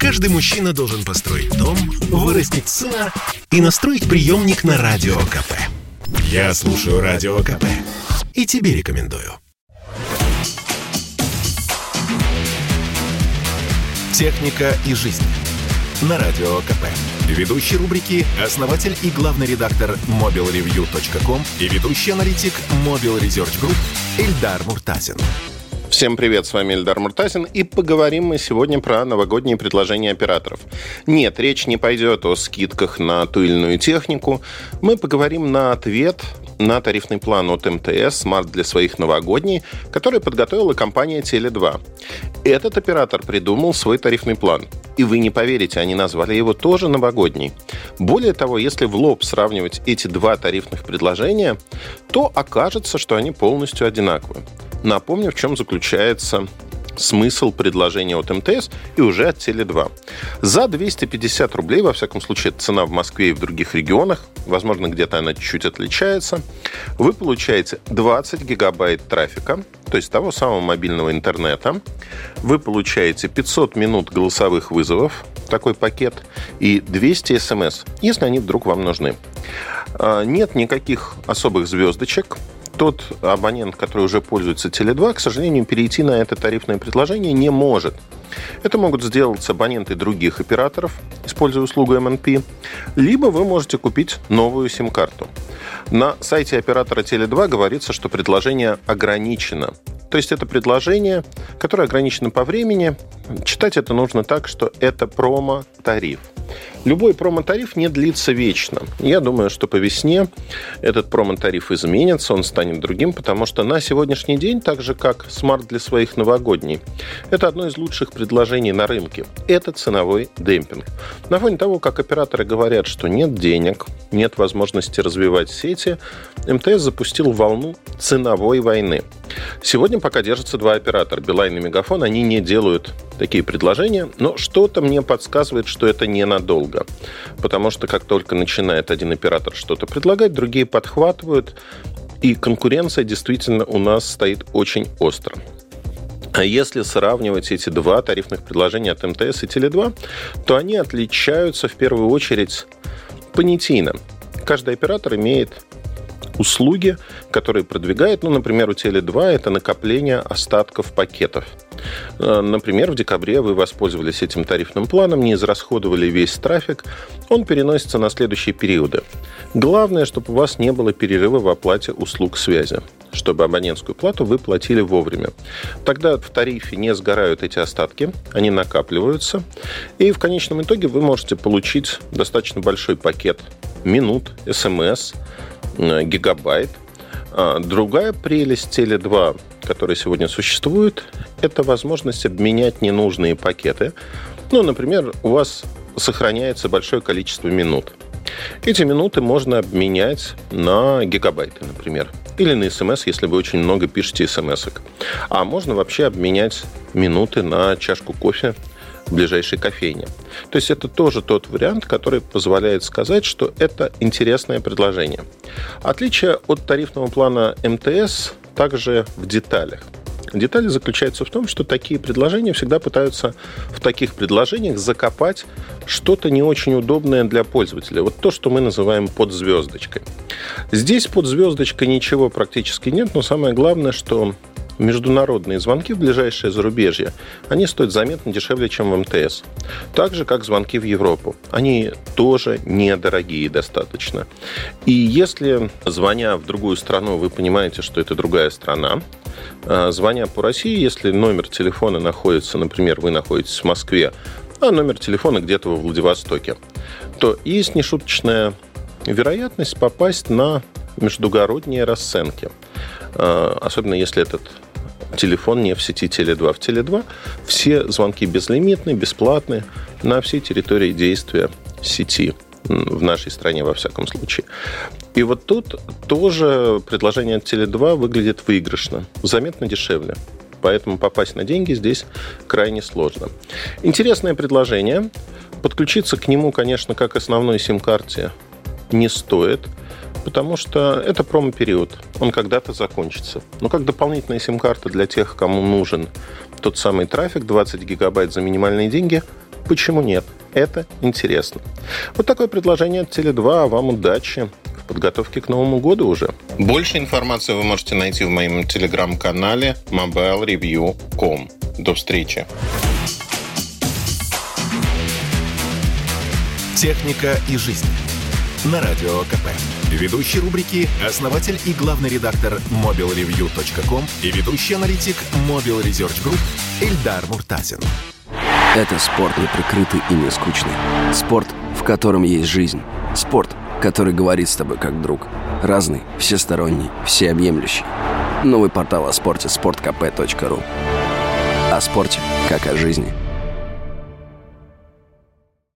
Каждый мужчина должен построить дом, вырастить сына и настроить приемник на Радио КП. Я слушаю Радио КП и тебе рекомендую. Техника и жизнь. На Радио КП. Ведущий рубрики, основатель и главный редактор mobilereview.com и ведущий аналитик Mobile Research Group Эльдар Муртазин. Всем привет, с вами Эльдар Муртазин, и поговорим мы сегодня про новогодние предложения операторов. Нет, речь не пойдет о скидках на ту или иную технику. Мы поговорим на ответ на тарифный план от МТС «Смарт для своих новогодний», который подготовила компания Tele2. Этот оператор придумал свой тарифный план. И вы не поверите, они назвали его тоже новогодний. Более того, если в лоб сравнивать эти два тарифных предложения, то окажется, что они полностью одинаковы. Напомню, в чем заключается смысл предложения от МТС и уже от Tele2. За 250 рублей, во всяком случае, цена в Москве и в других регионах, возможно, где-то она чуть-чуть отличается, вы получаете 20 гигабайт трафика, то есть того самого мобильного интернета. Вы получаете 500 минут голосовых вызовов, такой пакет, и 200 смс, если они вдруг вам нужны. Нет никаких особых звездочек. Тот абонент, который уже пользуется Tele2, к сожалению, перейти на это тарифное предложение не может. Это могут сделать абоненты других операторов, используя услугу MNP, либо вы можете купить новую сим-карту. На сайте оператора Tele2 говорится, что предложение ограничено. То есть это предложение, которое ограничено по времени. Читать это нужно так, что это промо-тариф. Любой промо-тариф не длится вечно. Я думаю, что по весне этот промо-тариф изменится, он станет другим, потому что на сегодняшний день, так же как «Смарт для своих новогодний», это одно из лучших предложений на рынке. Это ценовой демпинг. На фоне того, как операторы говорят, что нет денег, нет возможности развивать сети, МТС запустил волну ценовой войны. Сегодня пока держатся два оператора, Билайн и Мегафон, они не делают такие предложения, но что-то мне подсказывает, что это ненадолго, потому что как только начинает один оператор что-то предлагать, другие подхватывают, и конкуренция действительно у нас стоит очень остро. А если сравнивать эти два тарифных предложения от МТС и Tele2, то они отличаются в первую очередь понятийно. Каждый оператор имеет услуги, которые продвигает, например, у Tele2 это накопление остатков пакетов. Например, в декабре вы воспользовались этим тарифным планом, не израсходовали весь трафик, он переносится на следующие периоды. Главное, чтобы у вас не было перерыва в оплате услуг связи, чтобы абонентскую плату вы платили вовремя. Тогда в тарифе не сгорают эти остатки, они накапливаются, и в конечном итоге вы можете получить достаточно большой пакет минут, смс, гигабайт. Другая прелесть Tele2, которая сегодня существует, это возможность обменять ненужные пакеты. Например, у вас сохраняется большое количество минут. Эти минуты можно обменять на гигабайты, например, или на смс, если вы очень много пишете смс-ок. А можно вообще обменять минуты на чашку кофе в ближайшей кофейне. То есть это тоже тот вариант, который позволяет сказать, что это интересное предложение. Отличие от тарифного плана МТС также в деталях. Деталь заключается в том, что такие предложения всегда пытаются в таких предложениях закопать что-то не очень удобное для пользователя. Вот то, что мы называем подзвездочкой. Здесь подзвездочкой ничего практически нет, но самое главное, что международные звонки в ближайшее зарубежье, они стоят заметно дешевле, чем в МТС. Так же, как звонки в Европу. Они тоже недорогие достаточно. И если, звоня в другую страну, вы понимаете, что это другая страна, звоня по России, если номер телефона находится, например, вы находитесь в Москве, а номер телефона где-то во Владивостоке, то есть нешуточная вероятность попасть на междугородние расценки. Особенно если этот телефон не в сети Tele2. В Tele2 все звонки безлимитные, бесплатные на всей территории действия сети. В нашей стране, во всяком случае. И вот тут тоже предложение от Tele2 выглядит выигрышно. Заметно дешевле. Поэтому попасть на деньги здесь крайне сложно. Интересное предложение. Подключиться к нему, конечно, как основной сим-карте не стоит, потому что это промо-период, он когда-то закончится. Но как дополнительная сим-карта для тех, кому нужен тот самый трафик, 20 гигабайт за минимальные деньги, Почему нет? Это интересно. Вот такое предложение от Теле2. Вам удачи в подготовке к Новому году уже. Больше информации вы можете найти в моем телеграм-канале mobilereview.com. До встречи. Техника и жизнь. На Радио КП. Ведущий рубрики – основатель и главный редактор mobilereview.com и ведущий аналитик Mobile Research Group Эльдар Муртазин. Это спорт неприкрытый и не скучный. Спорт, в котором есть жизнь. Спорт, который говорит с тобой как друг. Разный, всесторонний, всеобъемлющий. Новый портал о спорте – sportkp.ru. О спорте, как о жизни.